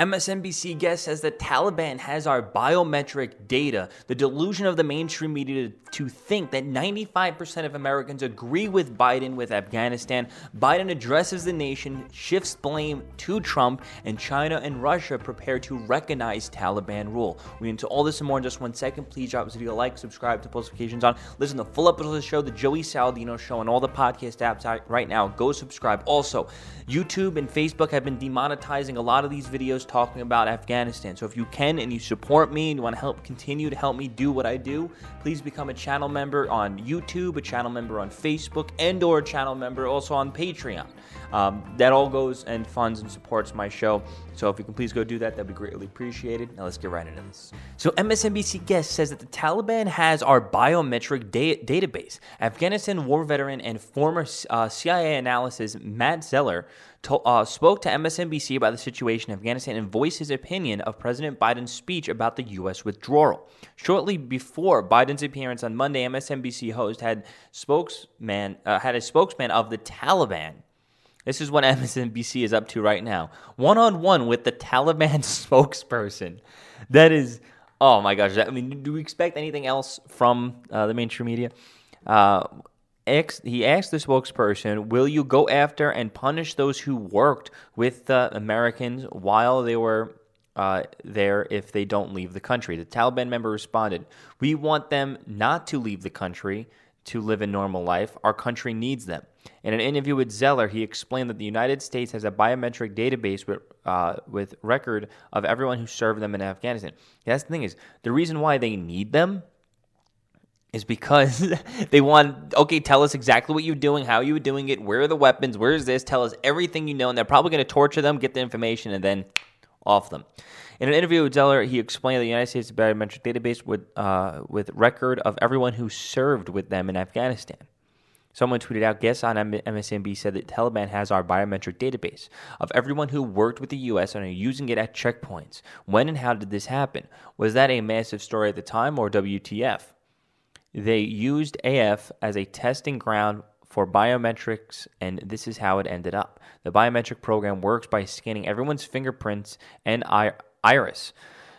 MSNBC guest says the Taliban has our biometric data. The delusion of the mainstream media to think that 95% of Americans agree with Biden with Afghanistan. Biden addresses the nation, shifts blame to Trump, and China and Russia prepare to recognize Taliban rule. We're into all this and more in just 1 second. Please drop this video a like, subscribe to post notifications on. Listen to full episodes of the show, The Joey Saladino Show, and all the podcast apps out right now. Go subscribe. Also, YouTube and Facebook have been demonetizing a lot of these videos talking about Afghanistan. So if you can and you support me and you want to help continue to help me do what I do, please become a channel member on YouTube, a channel member on Facebook, and or a channel member also on Patreon. That all goes and funds and supports my show. So if you can please go do that, that'd be greatly appreciated. Now let's get right into this. So MSNBC guest says that the Taliban has our biometric database. Afghanistan war veteran and former CIA analyst Matt Zeller spoke to MSNBC about the situation in Afghanistan and voiced his opinion of President Biden's speech about the U.S. withdrawal. Shortly before Biden's appearance on Monday, MSNBC host had a spokesman of the Taliban. This is what MSNBC is up to right now. One-on-one with the Taliban spokesperson. That is, oh my gosh. I mean, do we expect anything else from the mainstream media? He asked the spokesperson, will you go after and punish those who worked with the Americans while they were there if they don't leave the country? The Taliban member responded, we want them not to leave the country to live a normal life. Our country needs them. In an interview with Zeller, he explained that the United States has a biometric database with record of everyone who served them in Afghanistan. That's the thing is, the reason why they need them is because they want, okay, tell us exactly what you're doing, how you were doing it, where are the weapons, where is this, tell us everything you know, and they're probably going to torture them, get the information, and then off them. In an interview with Zeller, he explained that the United States biometric database with record of everyone who served with them in Afghanistan. Someone tweeted out, guests on MSNBC said that Taliban has our biometric database of everyone who worked with the U.S. and are using it at checkpoints. When and how did this happen? Was that a massive story at the time or WTF? They used AF as a testing ground for biometrics, and this is how it ended up. The biometric program works by scanning everyone's fingerprints and iris.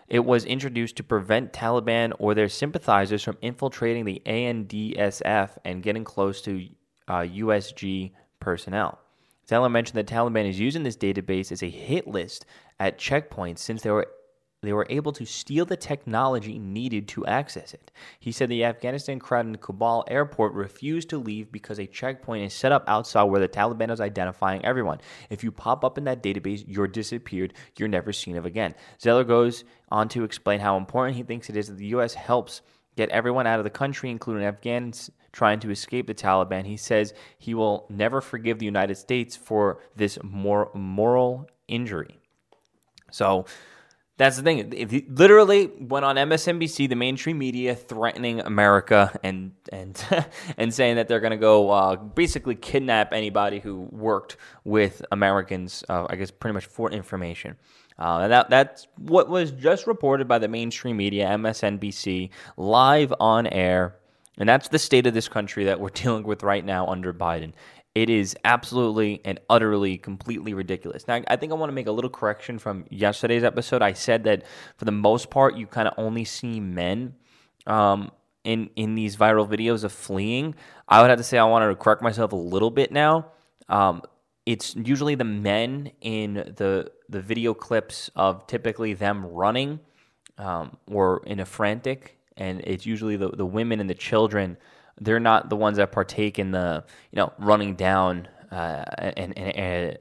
It was introduced to prevent Taliban or their sympathizers from infiltrating the ANDSF and getting close to USG personnel. Zeller mentioned that Taliban is using this database as a hit list at checkpoints since they were able to steal the technology needed to access it. He said the Afghanistan crowd in Kabul airport refused to leave because a checkpoint is set up outside where the Taliban is identifying everyone. If you pop up in that database, you're disappeared. You're never seen of again. Zeller goes on to explain how important he thinks it is that the U.S. helps get everyone out of the country, including Afghans trying to escape the Taliban. He says he will never forgive the United States for this moral injury. So that's the thing. It literally went on MSNBC, the mainstream media, threatening America and saying that they're going to go basically kidnap anybody who worked with Americans, I guess, pretty much for information. That's what was just reported by the mainstream media, MSNBC, live on air. And that's the state of this country that we're dealing with right now under Biden. It is absolutely and utterly, completely ridiculous. Now, I think I want to make a little correction from yesterday's episode. I said that for the most part, you kind of only see men in these viral videos of fleeing. I would have to say I wanted to correct myself a little bit now. It's usually the men in the video clips of typically them running or in a frantic, and it's usually the women and the children. They're not the ones that partake in the, running down a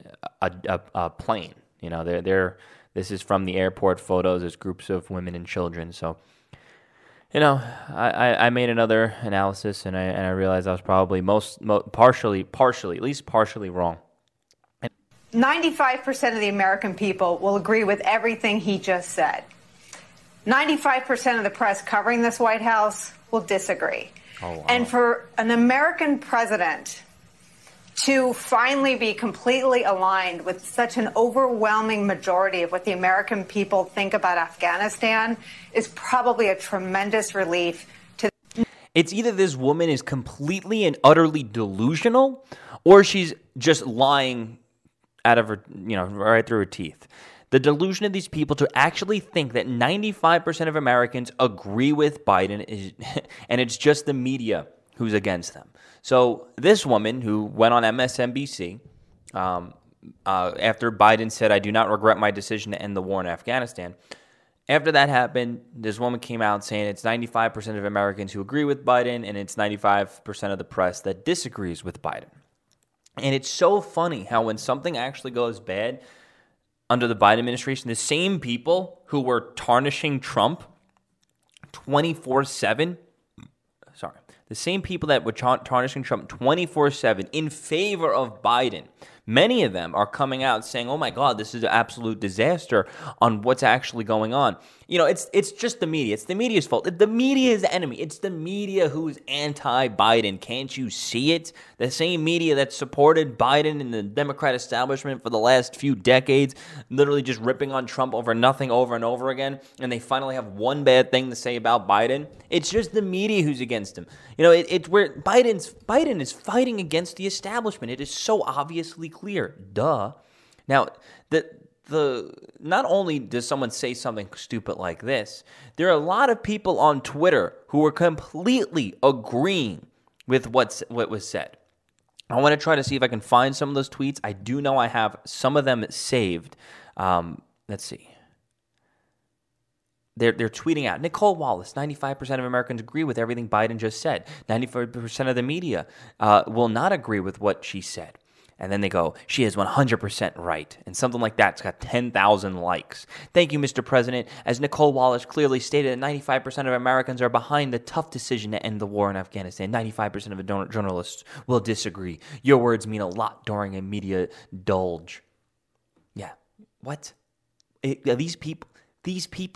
plane. This is from the airport photos. There's groups of women and children. So, I made another analysis, and I realized I was probably partially wrong. 95% of the American people will agree with everything he just said. 95% of the press covering this White House will disagree. Oh, wow. And for an American president to finally be completely aligned with such an overwhelming majority of what the American people think about Afghanistan is probably a tremendous relief to. It's either this woman is completely and utterly delusional, or she's just lying out of her, right through her teeth. the delusion of these people to actually think that 95% of Americans agree with Biden, and it's just the media who's against them. So this woman who went on MSNBC after Biden said, "I do not regret my decision to end the war in Afghanistan." After that happened, this woman came out saying it's 95% of Americans who agree with Biden and it's 95% of the press that disagrees with Biden. And it's so funny how when something actually goes bad under the Biden administration, the same people who were tarnishing Trump 24/7, the same people that were tarnishing Trump 24/7 in favor of Biden, many of them are coming out saying, "Oh my God, this is an absolute disaster on what's actually going on." You know, it's just the media. It's the media's fault. The media is the enemy. It's the media who's anti-Biden. Can't you see it? The same media that supported Biden and the Democrat establishment for the last few decades, literally just ripping on Trump over nothing over and over again, and they finally have one bad thing to say about Biden. It's just the media who's against him. You know, it's where Biden is fighting against the establishment. It is so obviously clear. Duh. Now, not only does someone say something stupid like this, there are a lot of people on Twitter who are completely agreeing with what was said. I want to try to see if I can find some of those tweets. I do know I have some of them saved. Let's see. They're tweeting out, "Nicole Wallace, 95% of Americans agree with everything Biden just said. 95% of the media will not agree with what she said." And then they go, "She is 100% right." And something like that's got 10,000 likes. "Thank you, Mr. President. As Nicole Wallace clearly stated, 95% of Americans are behind the tough decision to end the war in Afghanistan. 95% of the journalists will disagree. Your words mean a lot during a media dolge." Yeah. What? These people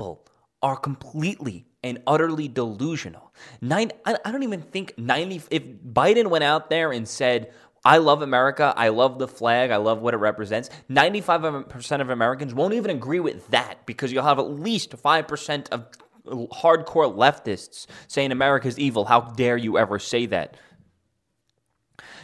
are completely and utterly delusional. I don't even think if Biden went out there and said, "I love America, I love the flag, I love what it represents," 95% of Americans won't even agree with that, because you'll have at least 5% of hardcore leftists saying America's evil. How dare you ever say that?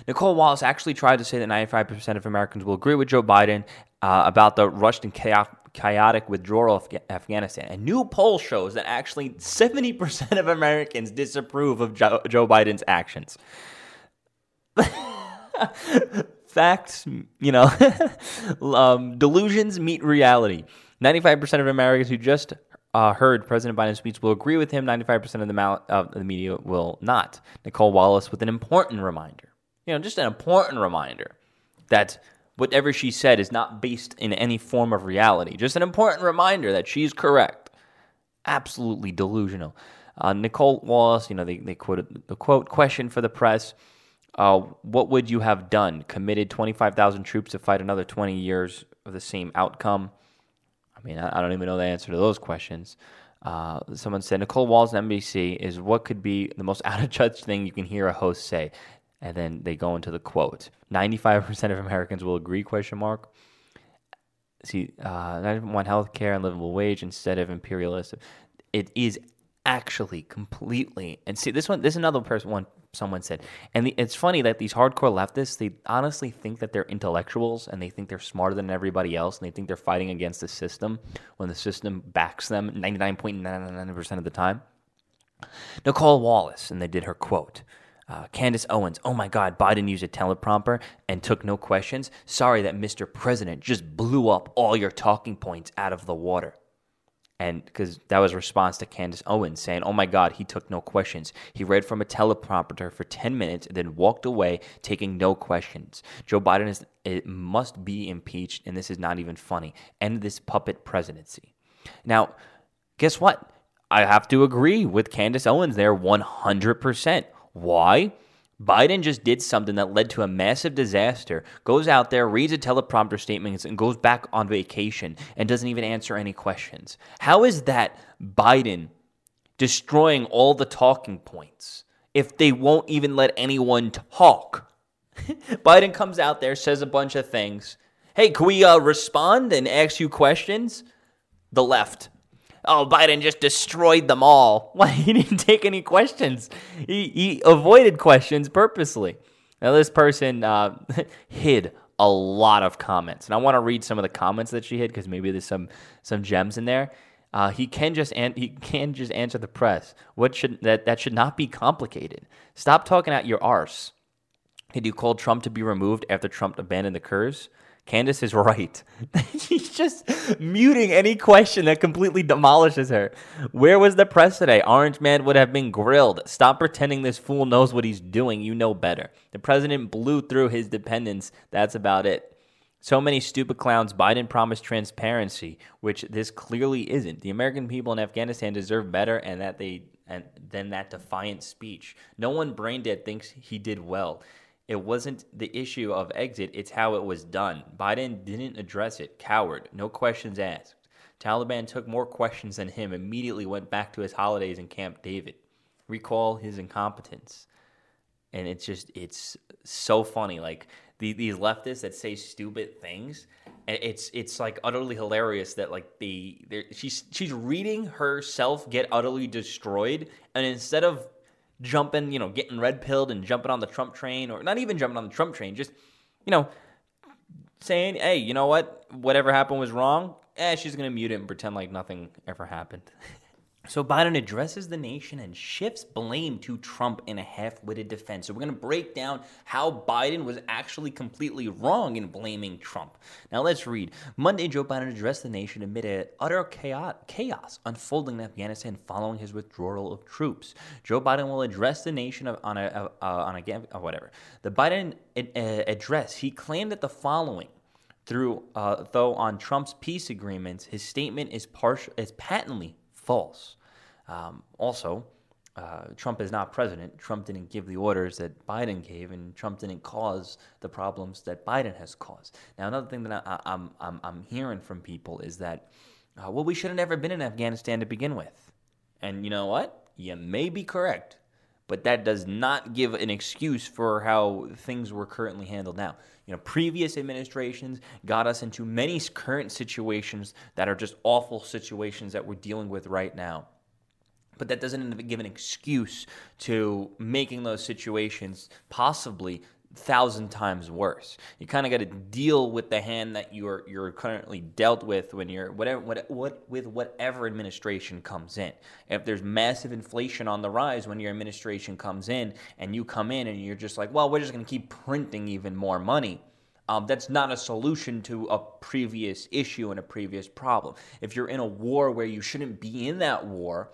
Nicole Wallace actually tried to say that 95% of Americans will agree with Joe Biden about the rushed and chaotic withdrawal of Afghanistan. A new poll shows that actually 70% of Americans disapprove of Joe Biden's actions. Facts, you know, delusions meet reality. 95% of Americans who just heard President Biden's speech will agree with him. 95% of the media will not. Nicole Wallace with an important reminder. You know, just an important reminder that whatever she said is not based in any form of reality. Just an important reminder that she's correct. Absolutely delusional. Nicole Wallace, you know, they quoted the quote, question for the press, "What would you have done? Committed 25,000 troops to fight another 20 years of the same outcome?" I mean, I don't even know the answer to those questions. Someone said, "Nicole Wallace on NBC is what could be the most out-of-touch thing you can hear a host say." And then they go into the quote, 95% of Americans will agree, $? See, I want health care and livable wage instead of imperialism. It is actually completely, and see, this is another person, someone said, and it's funny that these hardcore leftists, they honestly think that they're intellectuals and they think they're smarter than everybody else and they think they're fighting against the system when the system backs them 99.99% of the time. Nicole Wallace, and they did her quote. Candace Owens, "Oh my God, Biden used a teleprompter and took no questions. Sorry that Mr. President just blew up all your talking points out of the water." And because that was a response to Candace Owens saying, "Oh my God, he took no questions. He read from a teleprompter for 10 minutes and then walked away taking no questions. Joe Biden must be impeached, and this is not even funny. End this puppet presidency." Now, guess what? I have to agree with Candace Owens there 100%. Why? Biden just did something that led to a massive disaster, goes out there, reads a teleprompter statement, and goes back on vacation and doesn't even answer any questions. How is that Biden destroying all the talking points if they won't even let anyone talk? Biden comes out there, says a bunch of things. "Hey, can we respond and ask you questions?" The left. "Oh, Biden just destroyed them all." Why? He didn't take any questions. He avoided questions purposely. Now, this person hid a lot of comments. And I want to read some of the comments that she hit because maybe there's some gems in there. He can just answer the press. That should not be complicated. Stop talking out your arse. Did you call Trump to be removed after Trump abandoned the curves? Candace is right. She's just muting any question that completely demolishes her. Where was the press today? Orange Man would have been grilled. Stop pretending this fool knows what he's doing. You know better. The president blew through his dependents. That's about it. So many stupid clowns. Biden promised transparency, which this clearly isn't. The American people in Afghanistan deserve better than that defiant speech. No one brain dead thinks he did well. It wasn't the issue of exit, it's how it was done. Biden didn't address it. Coward. No questions asked. Taliban took more questions than him, immediately went back to his holidays in Camp David. Recall his incompetence. And it's so funny. Like, these leftists that say stupid things, and it's like utterly hilarious that like she's reading herself get utterly destroyed, and instead of jumping, getting red-pilled and jumping on the Trump train, or not even jumping on the Trump train, just, saying, hey, you know what, whatever happened was wrong, she's going to mute it and pretend like nothing ever happened. So Biden addresses the nation and shifts blame to Trump in a half-witted defense. So we're going to break down how Biden was actually completely wrong in blaming Trump. Now let's read. Monday, Joe Biden addressed the nation amid an utter chaos unfolding in Afghanistan following his withdrawal of troops. Joe Biden will address the nation The Biden address, he claimed that the following. Though on Trump's peace agreements, his statement is patently false. Trump is not president. Trump didn't give the orders that Biden gave, and Trump didn't cause the problems that Biden has caused. Now, another thing that I'm hearing from people is that, we should have never been in Afghanistan to begin with. And you know what? You may be correct, but that does not give an excuse for how things were currently handled now. Previous administrations got us into many current situations that are just awful situations that we're dealing with right now. But that doesn't give an excuse to making those situations possibly 1,000 times worse. You kind of got to deal with the hand that you're currently dealt with when you're with whatever administration comes in. If there's massive inflation on the rise when your administration comes in, and you come in and you're just like, well, we're just going to keep printing even more money. That's not a solution to a previous issue and a previous problem. If you're in a war where you shouldn't be in that war,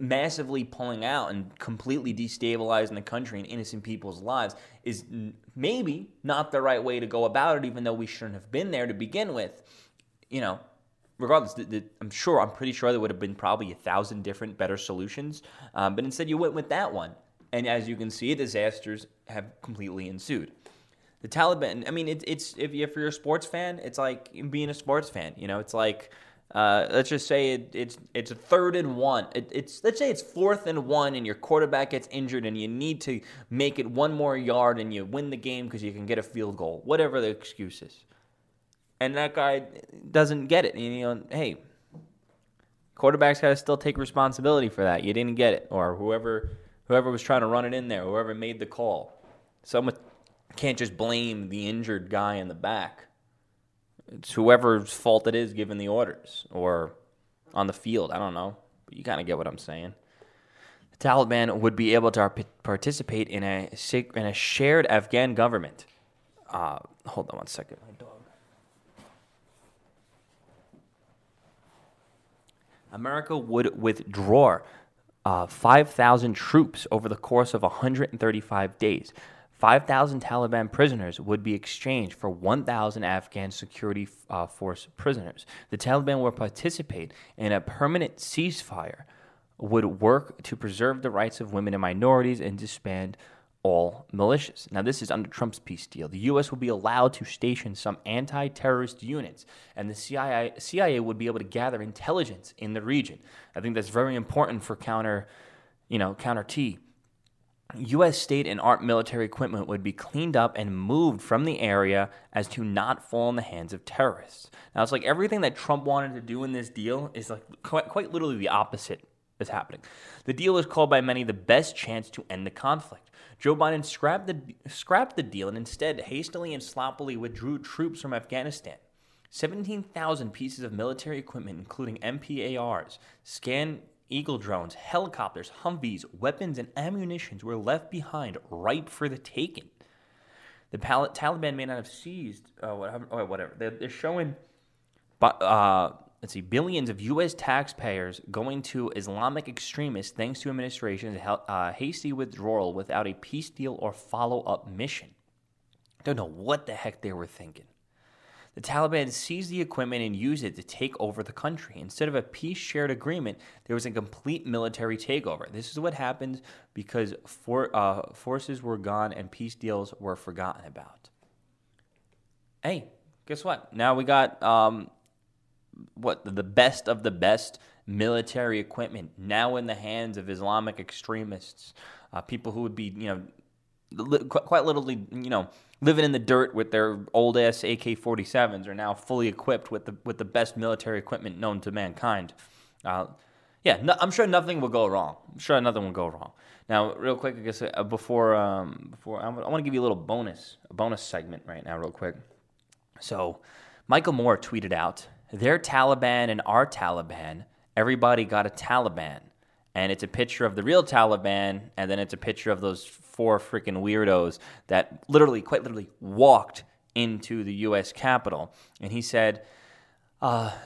massively pulling out and completely destabilizing the country and innocent people's lives is maybe not the right way to go about it, even though we shouldn't have been there to begin with. Regardless, I'm pretty sure there would have been probably 1,000 different better solutions, but instead you went with that one. And as you can see, disasters have completely ensued. The Taliban, if you're a sports fan, it's like being a sports fan. It's like... let's just say it's 3rd and 1. Let's say it's 4th and 1, and your quarterback gets injured, and you need to make it one more yard, and you win the game because you can get a field goal, whatever the excuse is. And that guy doesn't get it. Hey, quarterback's got to still take responsibility for that. You didn't get it, or whoever was trying to run it in there, whoever made the call. Someone can't just blame the injured guy in the back. It's whoever's fault it is given the orders or on the field. I don't know, but you kind of get what I'm saying. The Taliban would be able to participate in a shared Afghan government. Hold on one second. My dog. America would withdraw 5,000 troops over the course of 135 days. 5,000 Taliban prisoners would be exchanged for 1,000 Afghan security force prisoners. The Taliban will participate in a permanent ceasefire, would work to preserve the rights of women and minorities, and disband all militias. Now, this is under Trump's peace deal. The U.S. will be allowed to station some anti-terrorist units, and the CIA would be able to gather intelligence in the region. I think that's very important for counter-T. U.S. state and armed military equipment would be cleaned up and moved from the area as to not fall in the hands of terrorists. Now, it's like everything that Trump wanted to do in this deal is like quite literally the opposite is happening. The deal is called by many the best chance to end the conflict. Joe Biden scrapped the deal and instead hastily and sloppily withdrew troops from Afghanistan. 17,000 pieces of military equipment, including MPARs, Scan Eagle drones, helicopters, Humvees, weapons, and ammunition, were left behind, ripe for the taking. The Taliban may not have seized, whatever. They're showing, billions of U.S. taxpayers going to Islamic extremists thanks to administration's hasty withdrawal without a peace deal or follow-up mission. Don't know what the heck they were thinking. The Taliban seized the equipment and used it to take over the country. Instead of a peace-shared agreement, there was a complete military takeover. This is what happened because forces were gone and peace deals were forgotten about. Hey, guess what? Now we got the best of the best military equipment now in the hands of Islamic extremists, people who would be, quite literally, living in the dirt with their old ass AK-47s are now fully equipped with the best military equipment known to mankind. I'm sure nothing will go wrong. Now, real quick, I guess before I want to give you a bonus segment right now, real quick. So, Michael Moore tweeted out, "Their Taliban and our Taliban. Everybody got a Taliban." And it's a picture of the real Taliban, and then it's a picture of those four freaking weirdos that quite literally walked into the U.S. Capitol. And he said,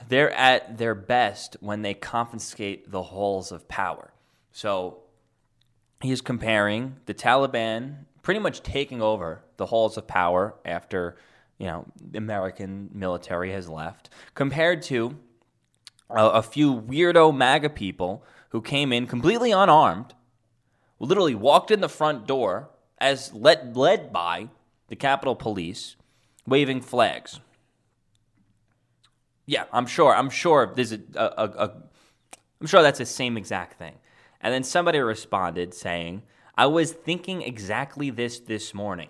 they're at their best when they confiscate the halls of power. So he is comparing the Taliban pretty much taking over the halls of power after, the American military has left, compared to a few weirdo MAGA people who came in completely unarmed, literally walked in the front door as led by the Capitol Police, waving flags. Yeah, I'm sure there's I'm sure that's the same exact thing. And then somebody responded saying, "I was thinking exactly this morning."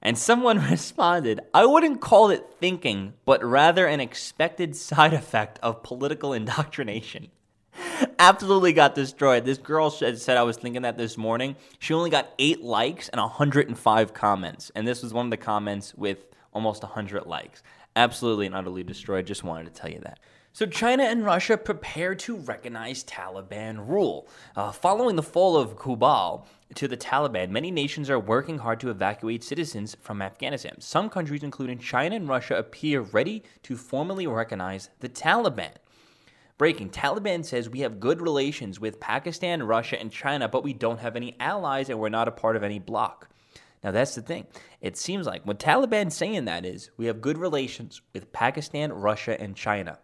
And someone responded, "I wouldn't call it thinking, but rather an expected side effect of political indoctrination." Absolutely got destroyed. This girl said, "I was thinking that this morning." She only got 8 likes and 105 comments. And this was one of the comments with almost 100 likes. Absolutely and utterly destroyed. Just wanted to tell you that. So China and Russia prepare to recognize Taliban rule. Following the fall of Kabul to the Taliban, many nations are working hard to evacuate citizens from Afghanistan. Some countries, including China and Russia, appear ready to formally recognize the Taliban. Breaking, Taliban says we have good relations with Pakistan, Russia, and China, but we don't have any allies and we're not a part of any bloc. Now, that's the thing. It seems like what Taliban's saying that is we have good relations with Pakistan, Russia, and China.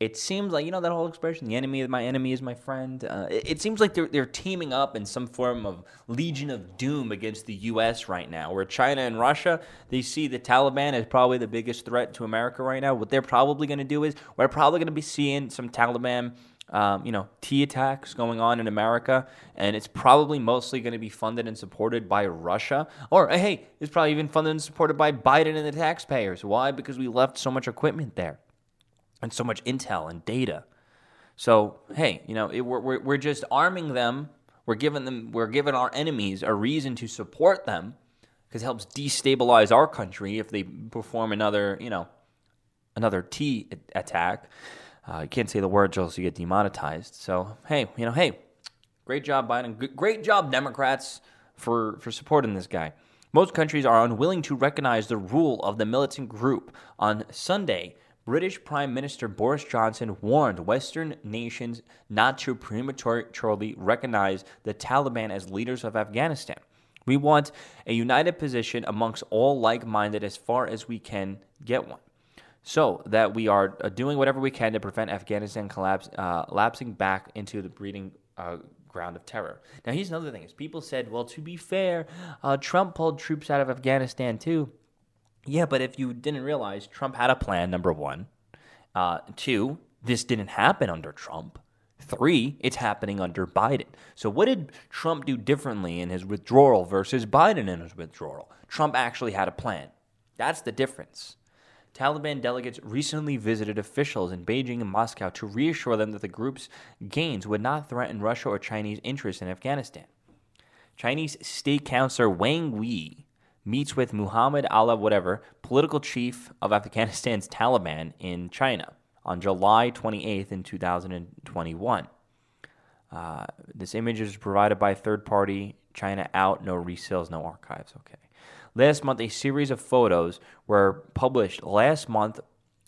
It seems like, that whole expression, the enemy of my enemy is my friend. It seems like they're teaming up in some form of legion of doom against the U.S. right now, where China and Russia, they see the Taliban as probably the biggest threat to America right now. What they're probably going to do is we're probably going to be seeing some Taliban, tea attacks going on in America, and it's probably mostly going to be funded and supported by Russia. Or, hey, it's probably even funded and supported by Biden and the taxpayers. Why? Because we left so much equipment there. And so much intel and data. So hey, we're just arming them. We're giving our enemies a reason to support them, because it helps destabilize our country if they perform another tea attack. You can't say the words, or else you get demonetized. So hey, great job, Biden. Great job, Democrats, for supporting this guy. Most countries are unwilling to recognize the rule of the militant group. On Sunday, British Prime Minister Boris Johnson warned Western nations not to prematurely recognize the Taliban as leaders of Afghanistan. "We want a united position amongst all like-minded as far as we can get one, so that we are doing whatever we can to prevent Afghanistan lapsing back into the breeding ground of terror." Now, here's another thing. Is people said, well, to be fair, Trump pulled troops out of Afghanistan too. Yeah, but if you didn't realize, Trump had a plan, number one. Two, this didn't happen under Trump. Three, it's happening under Biden. So what did Trump do differently in his withdrawal versus Biden in his withdrawal? Trump actually had a plan. That's the difference. Taliban delegates recently visited officials in Beijing and Moscow to reassure them that the group's gains would not threaten Russia or Chinese interests in Afghanistan. Chinese State Councilor Wang Yi meets with Muhammad Allah whatever, political chief of Afghanistan's Taliban in China, on July 28th in 2021. This image is provided by third party, China Out, no resales, no archives. Okay. Last month, a series of photos were published last month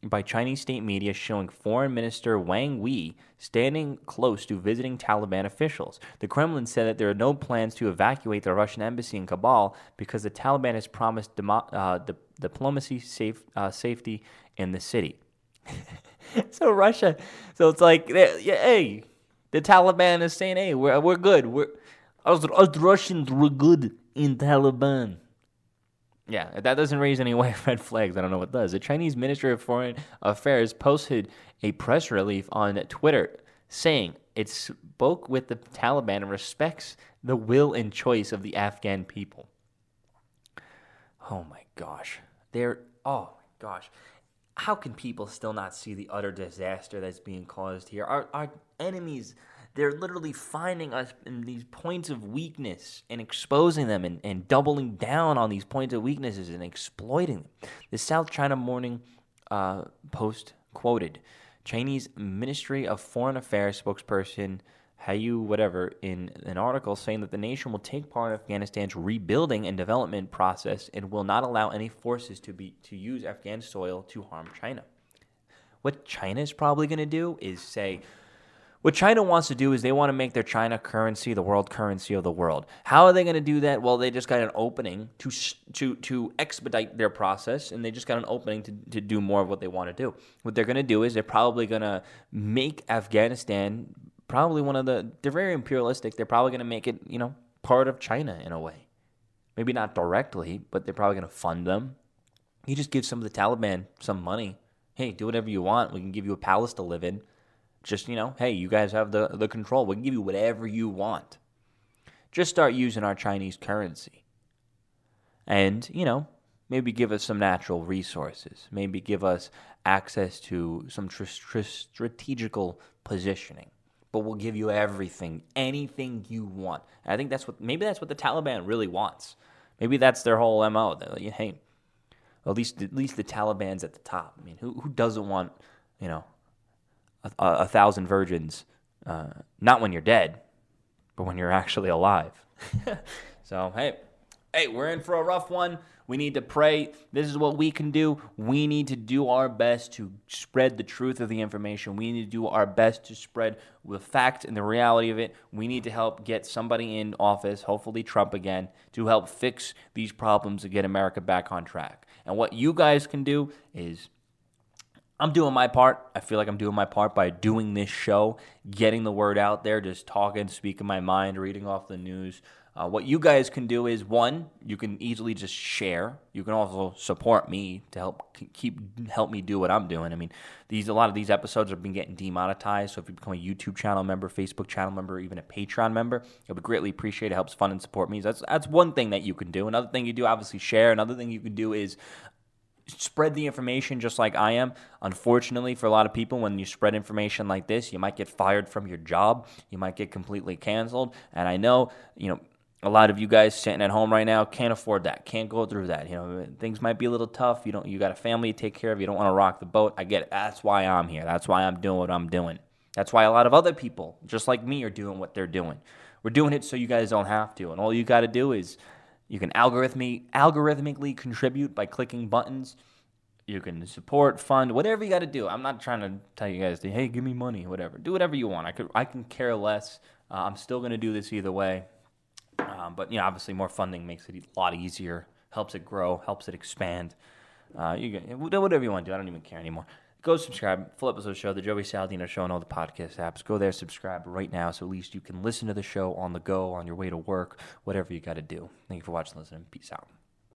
by Chinese state media showing Foreign Minister Wang Yi standing close to visiting Taliban officials. The Kremlin said that there are no plans to evacuate the Russian embassy in Kabul because the Taliban has promised diplomacy safety in the city. So it's like, hey, the Taliban is saying, hey, we're good. Us Russians, we're good in Taliban. Yeah, if that doesn't raise any red flags, I don't know what does. The Chinese Ministry of Foreign Affairs posted a press release on Twitter saying it spoke with the Taliban and respects the will and choice of the Afghan people. Oh my gosh. How can people still not see the utter disaster that's being caused here? Our enemies, they're literally finding us in these points of weakness and exposing them and doubling down on these points of weaknesses and exploiting them. The South China Morning Post quoted Chinese Ministry of Foreign Affairs spokesperson Hayu whatever in an article saying that the nation will take part in Afghanistan's rebuilding and development process and will not allow any forces to use Afghan soil to harm China. What China is probably going to do is say, what China wants to do is they want to make their China currency the world currency of the world. How are they going to do that? Well, they just got an opening to expedite their process, and they just got an opening to do more of what they want to do. What they're going to do is they're probably going to make Afghanistan probably they're very imperialistic. They're probably going to make it, part of China in a way. Maybe not directly, but they're probably going to fund them. You just give some of the Taliban some money. Hey, do whatever you want. We can give you a palace to live in. Just, hey, you guys have the control. We'll give you whatever you want. Just start using our Chinese currency. And, maybe give us some natural resources. Maybe give us access to some strategical positioning. But we'll give you everything, anything you want. And I think that's what the Taliban really wants. Maybe that's their whole MO. Hey, at least the Taliban's at the top. I mean, who doesn't want, a 1,000 virgins, not when you're dead, but when you're actually alive. So, hey, we're in for a rough one. We need to pray. This is what we can do. We need to do our best to spread the truth of the information. We need to do our best to spread the fact and the reality of it. We need to help get somebody in office, hopefully Trump again, to help fix these problems and get America back on track. And what you guys can do is, I'm doing my part. I feel like I'm doing my part by doing this show, getting the word out there, just talking, speaking my mind, reading off the news. What you guys can do is, one, you can easily just share. You can also support me to help me do what I'm doing. I mean, a lot of these episodes have been getting demonetized, so if you become a YouTube channel member, Facebook channel member, even a Patreon member, it would greatly appreciate it. It helps fund and support me. So that's one thing that you can do. Another thing you do, obviously, share. Another thing you can do is spread the information just like I am. Unfortunately, for a lot of people, when you spread information like this, you might get fired from your job. You might get completely canceled. And I know, a lot of you guys sitting at home right now can't afford that, can't go through that. Things might be a little tough. You got a family to take care of. You don't want to rock the boat. I get it. That's why I'm here. That's why I'm doing what I'm doing. That's why a lot of other people, just like me, are doing what they're doing. We're doing it so you guys don't have to. And all you got to do is, you can algorithmically contribute by clicking buttons. You can support, fund, whatever you got to do. I'm not trying to tell you guys, hey, give me money, whatever. Do whatever you want. I can care less. I'm still going to do this either way. But, obviously more funding makes it a lot easier, helps it grow, helps it expand. You can do whatever you want to do. I don't even care anymore. Go subscribe, full episode show, The Joey Saladino Show on all the podcast apps. Go there, subscribe right now so at least you can listen to the show on the go, on your way to work, whatever you got to do. Thank you for watching, listening. Peace out.